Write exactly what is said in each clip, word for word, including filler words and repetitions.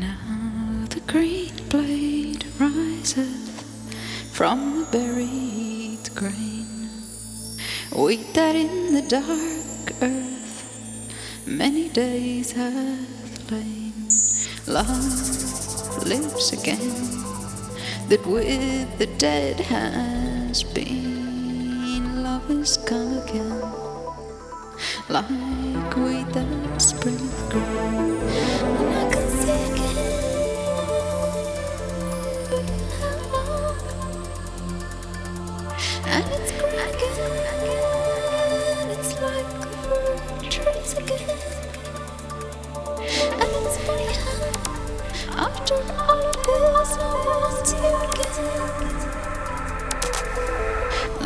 Now the great blade riseth from the buried grain. Wheat that in the dark earth many days hath lain. Love lives again that with the dead has been. Love is come again like wheat that springeth green.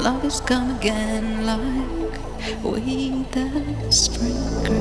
Love is come again like wheat that springeth green. Love is come again like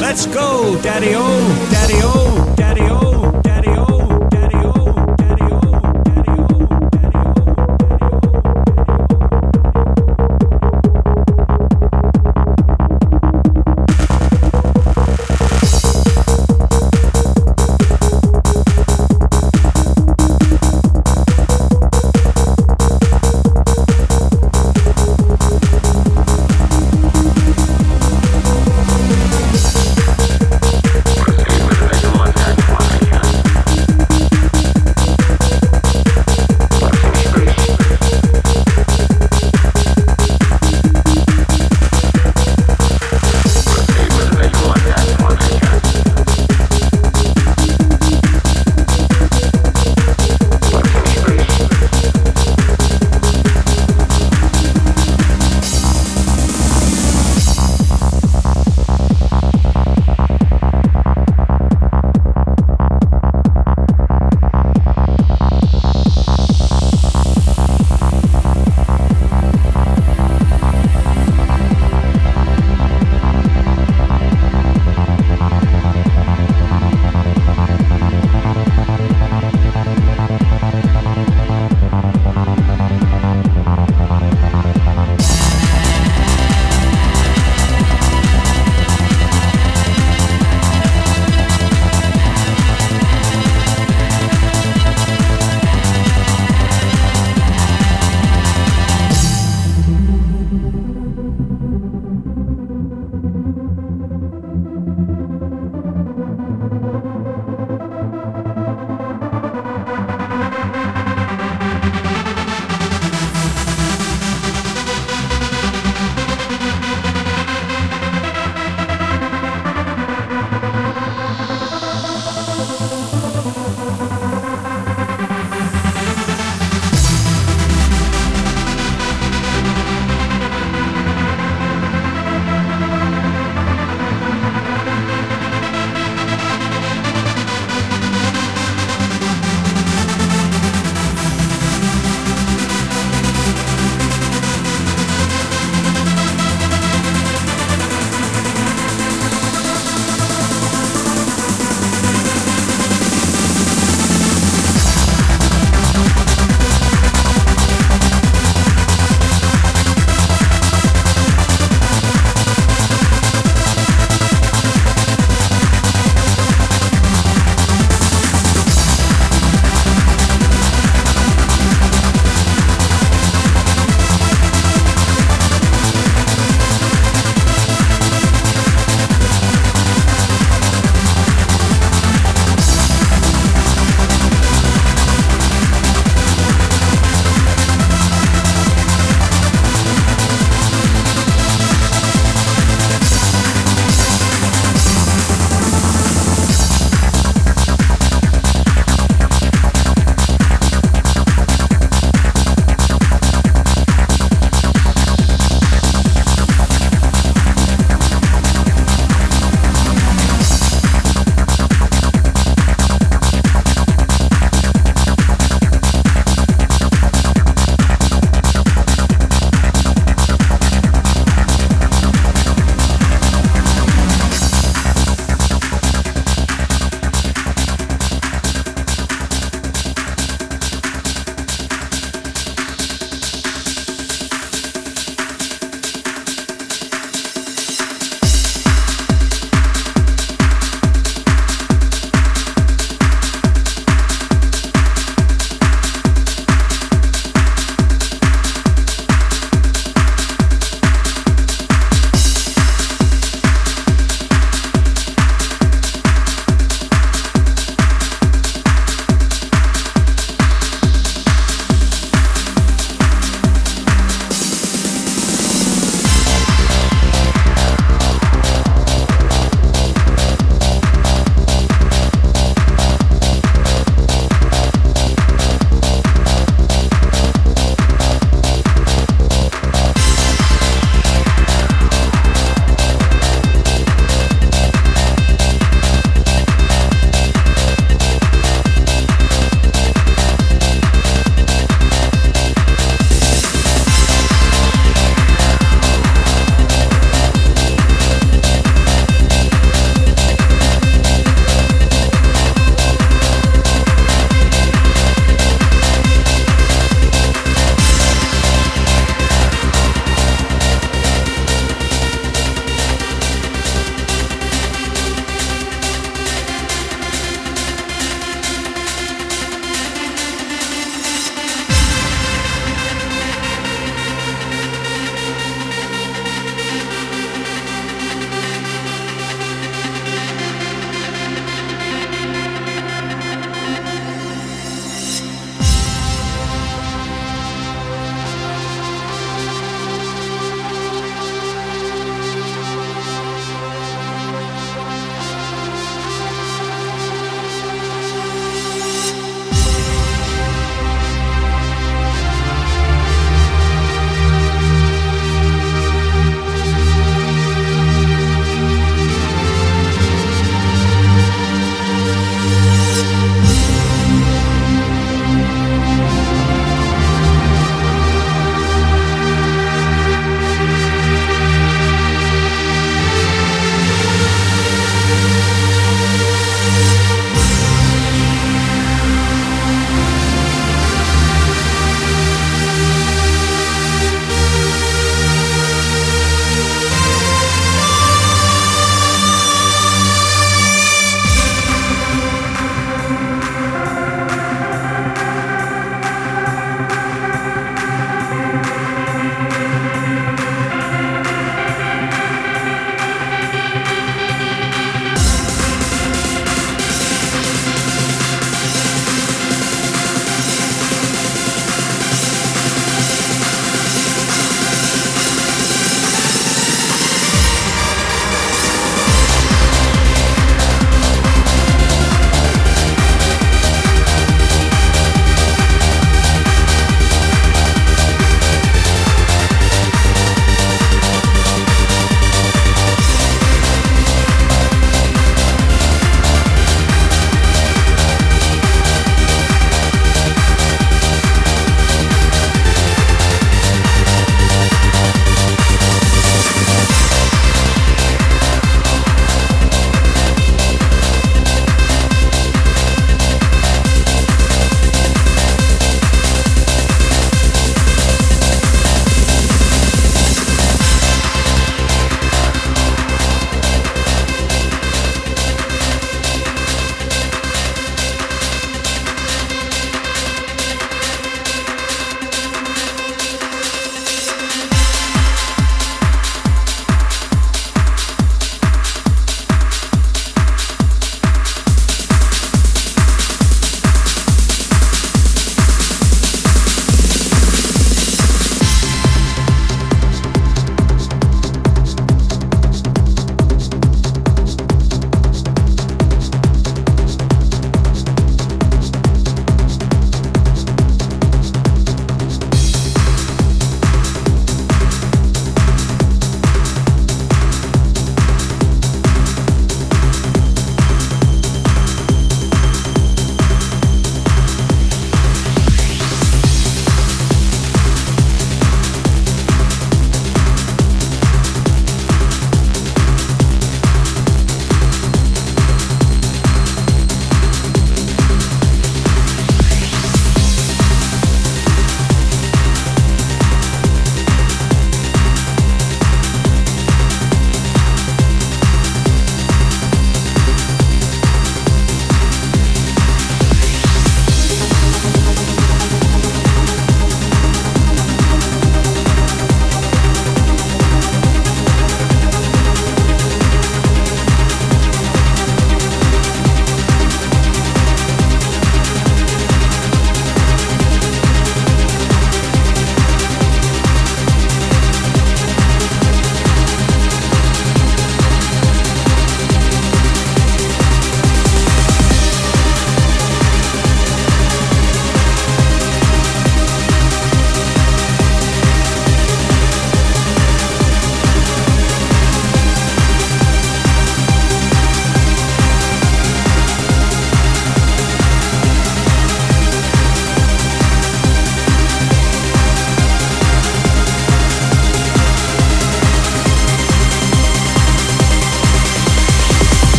Let's go, daddy-o, daddy-o, daddy-o. Thank you.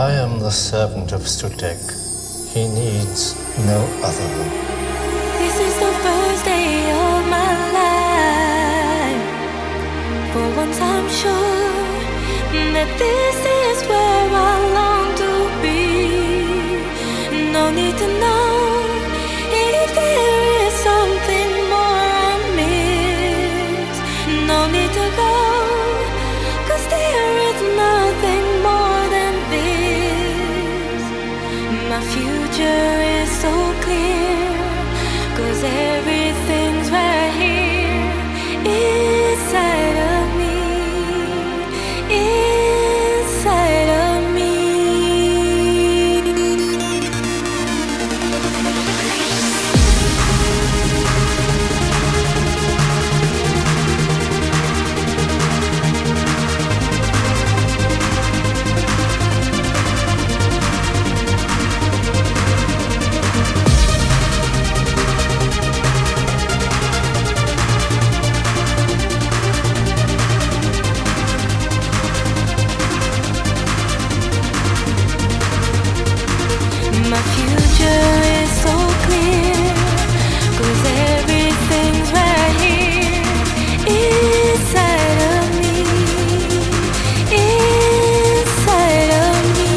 I am the servant of Sutek. He needs no other. This is the first day of my life. For once I'm sure that this is where I long to be. No need to know if there is something more I miss. No need to go, 'cause there is nothing more than this. My future is so clear, 'cause everything's right here inside of me, inside of me. My future is so clear, 'cause everything's right here inside of me, inside of me.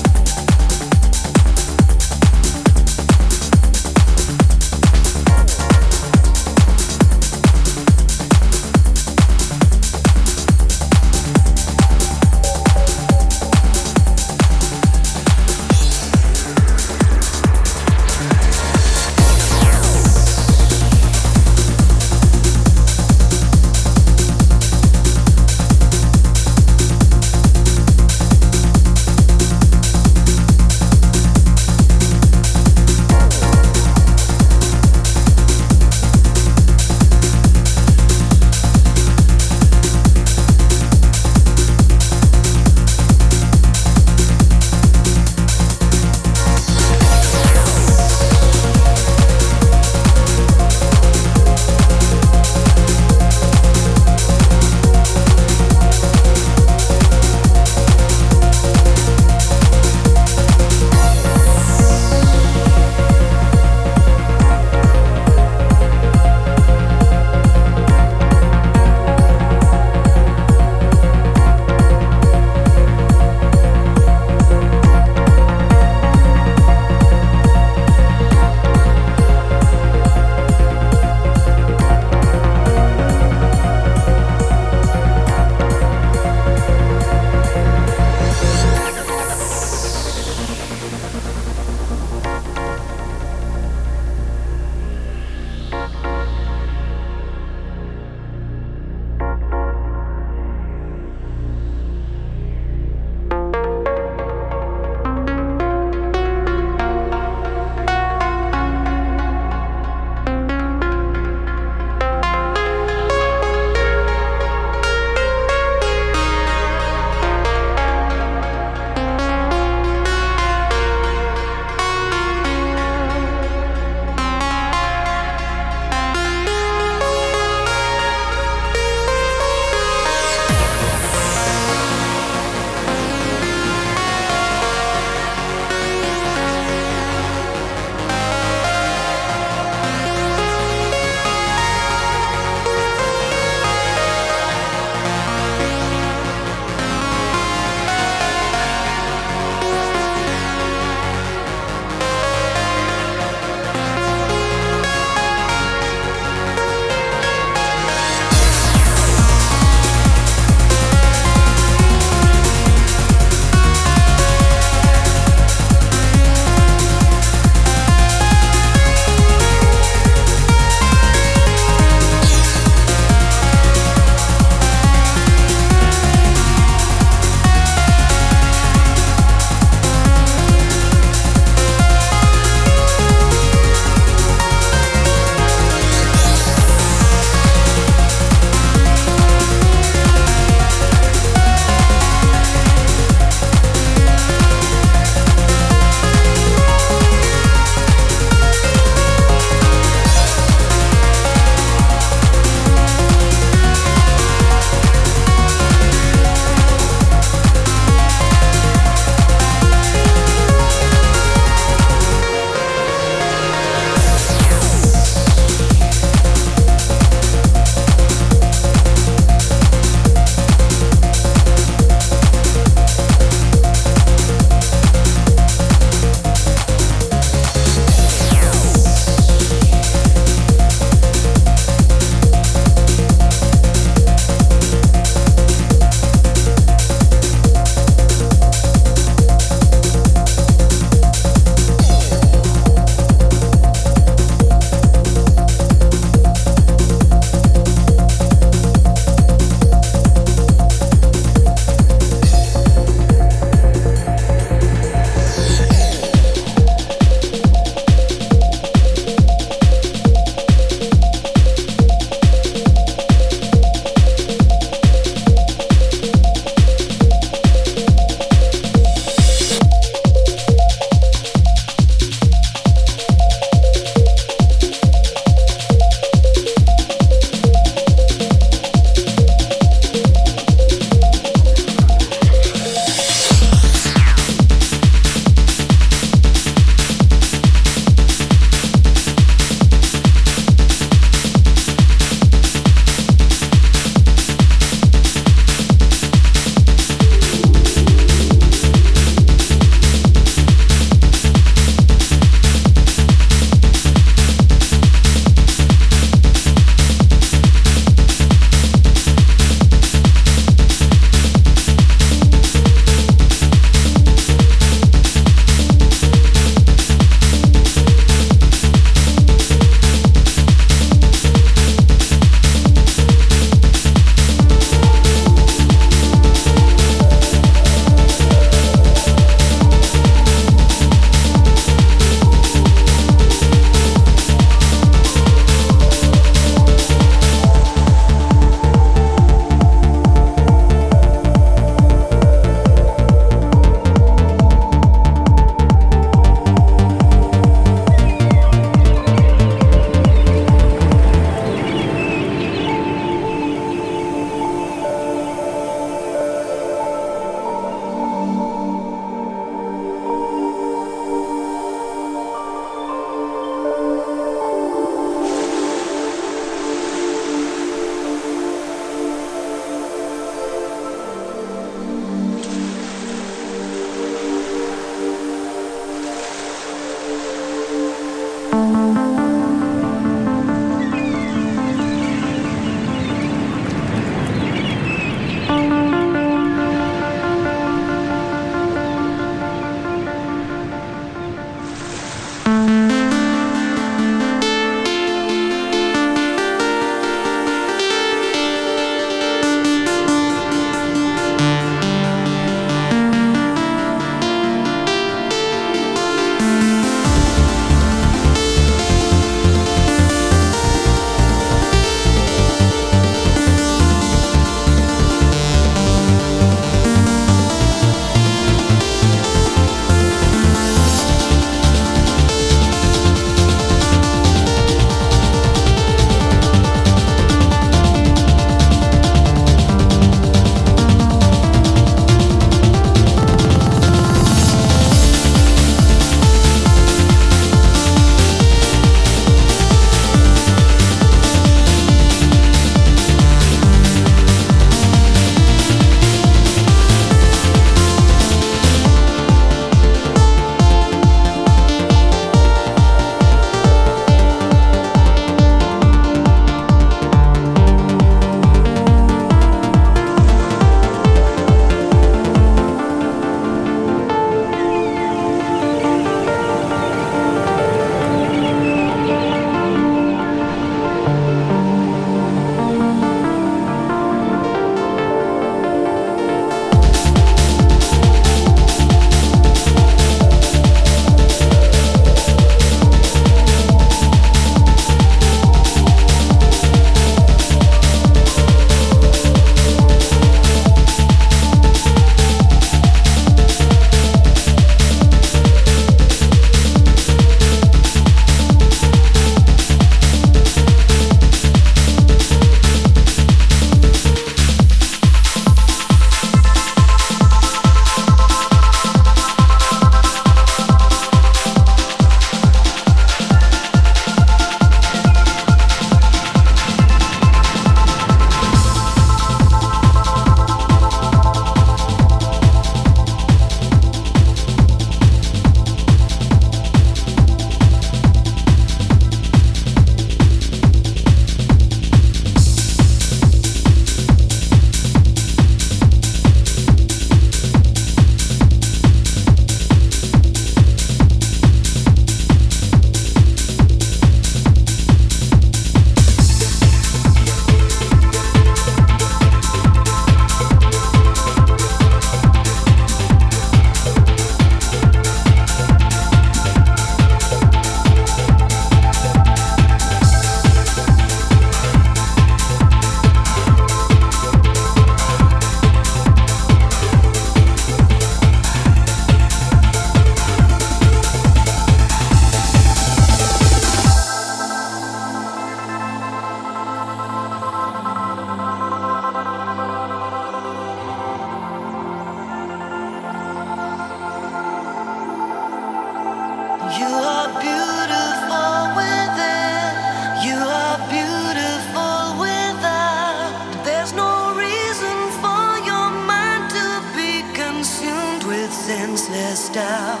doubt.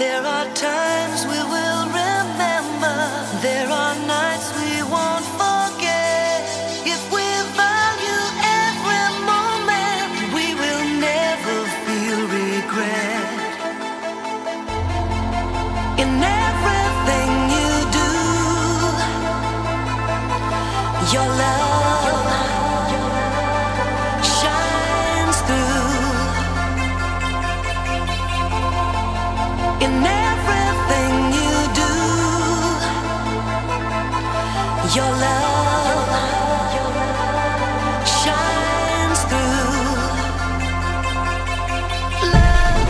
There are times we will remember. There are nights we won't forget. If we value every moment, we will never feel regret. In everything you do, your love shines through. In everything you do, your love shines through. Love,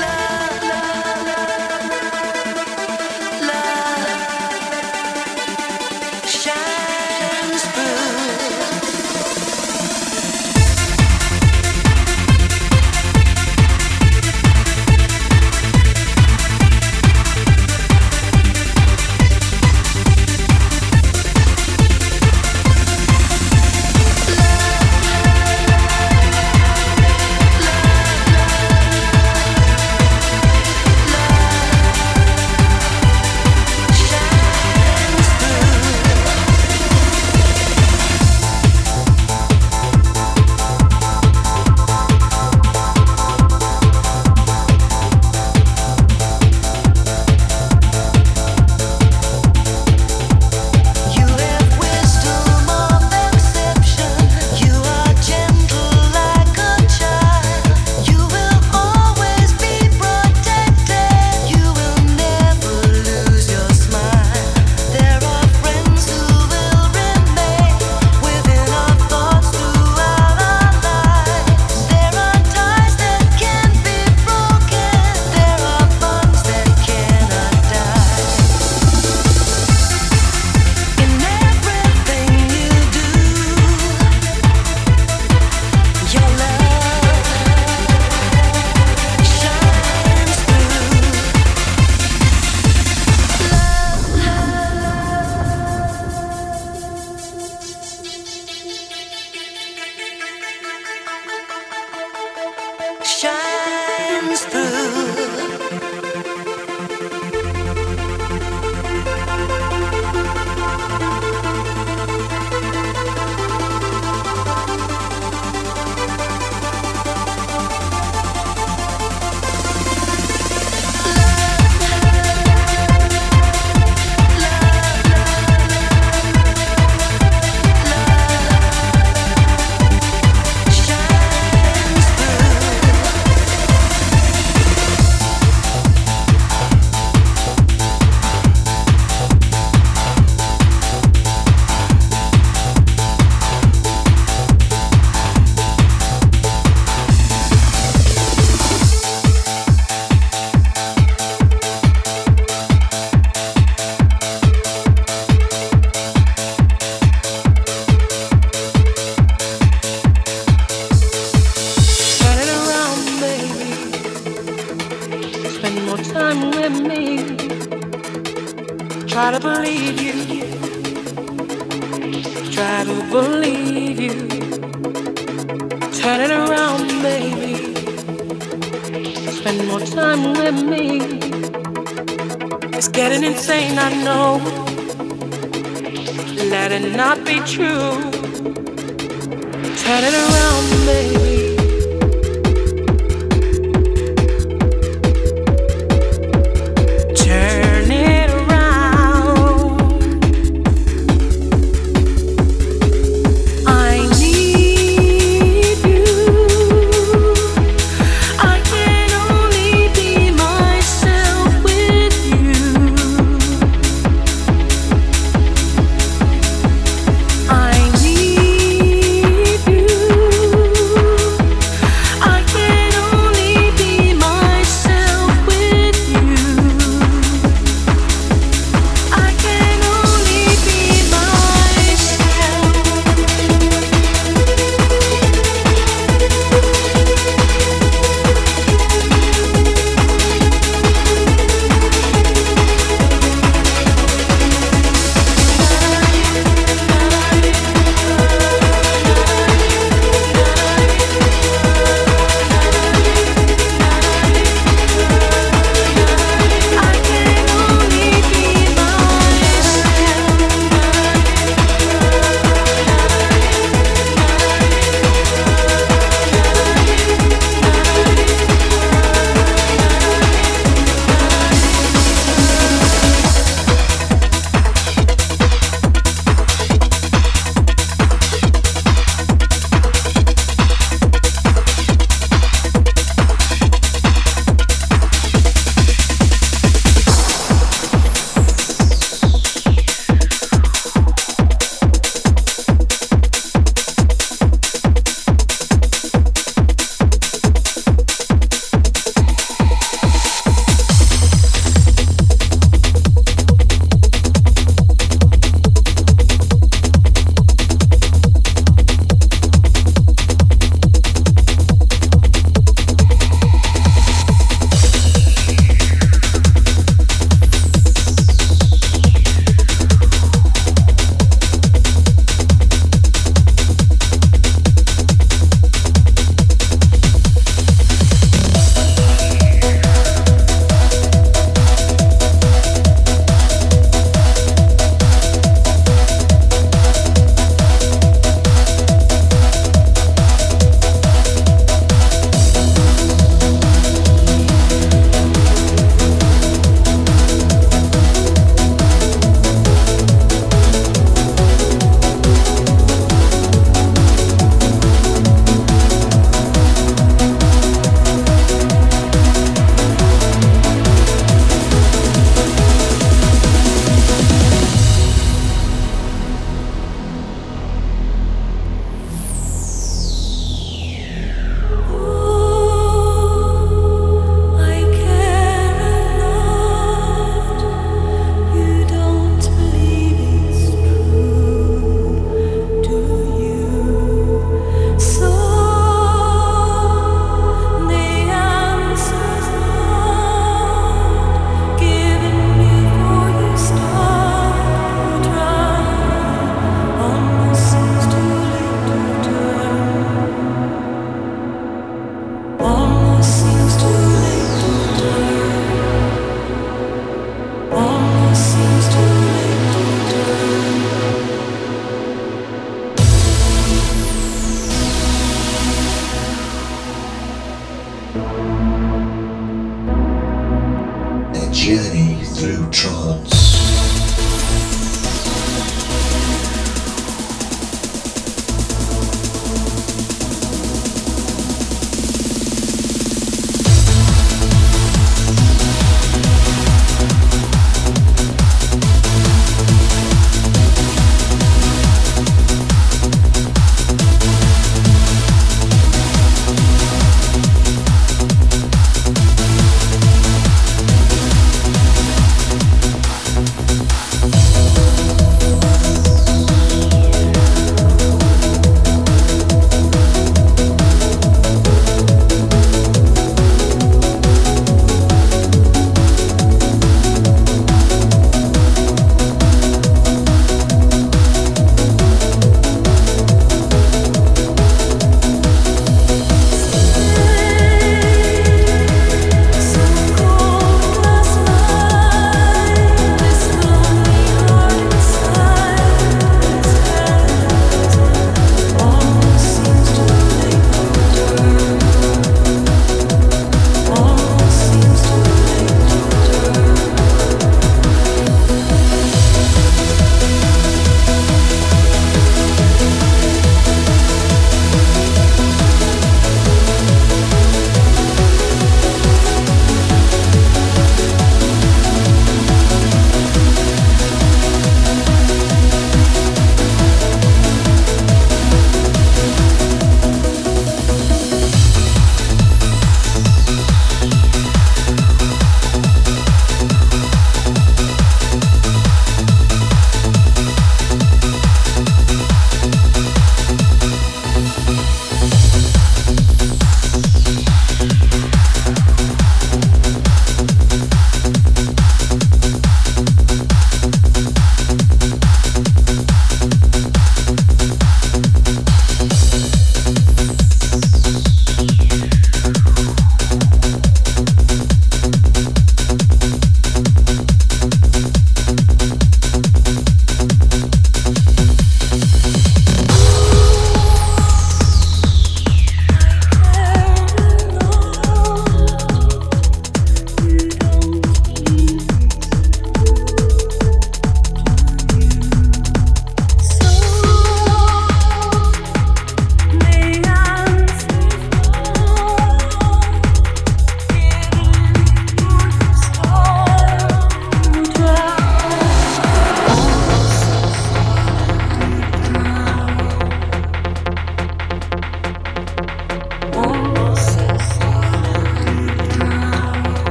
love, love, love, love shines through. Shines through.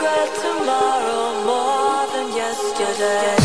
regret tomorrow more than yesterday.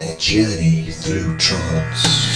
Hey. Journey Through Trance.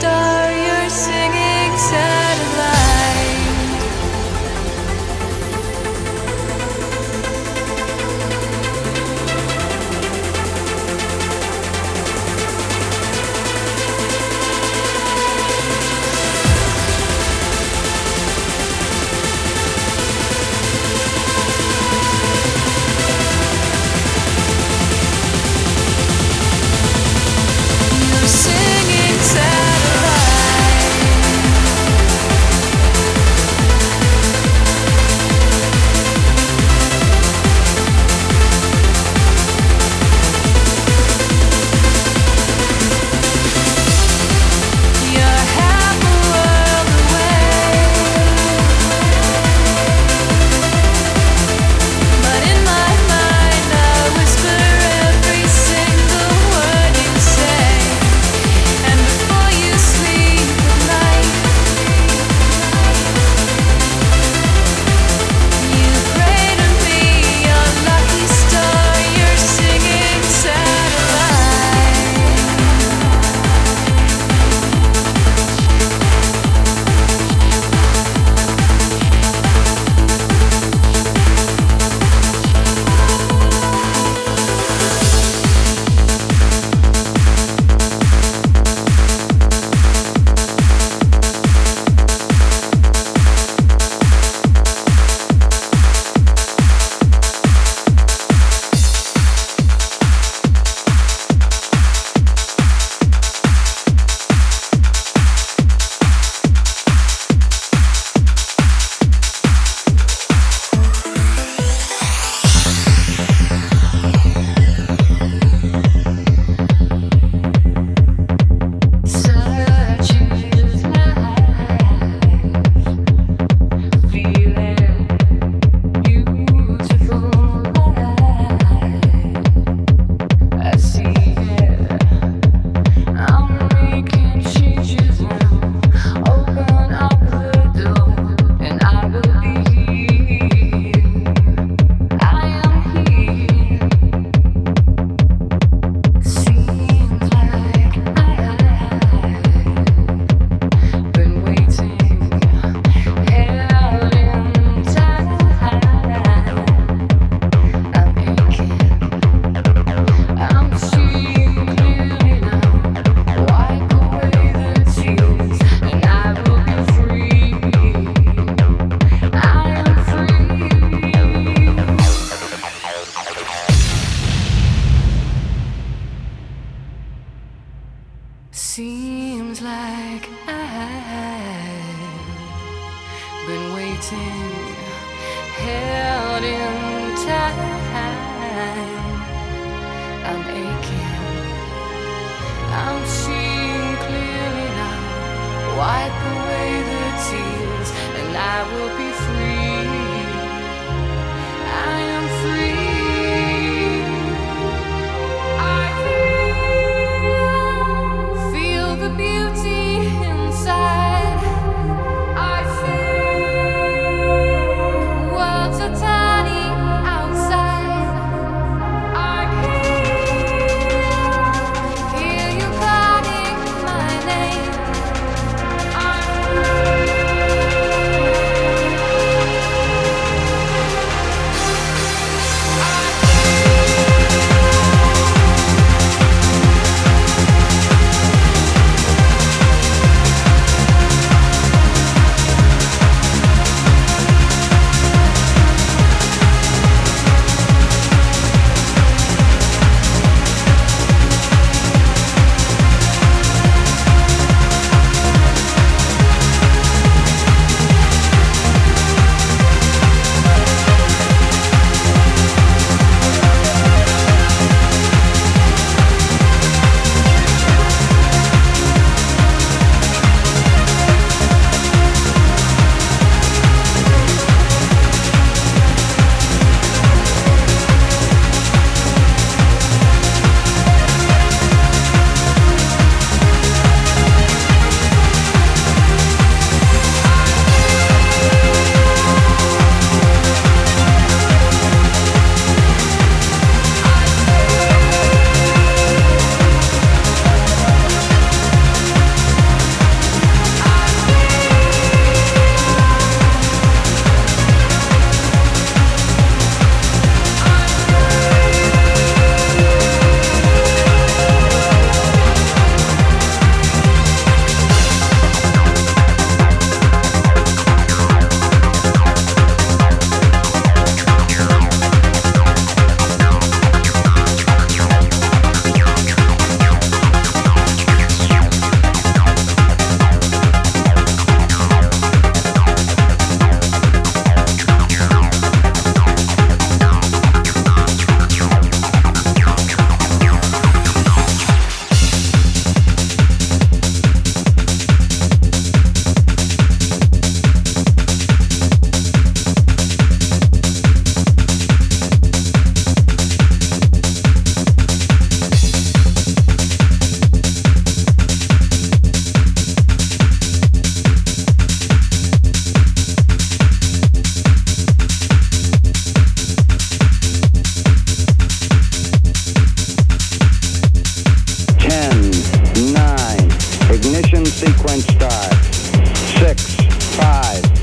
singing satellite. sequence start. Six, five.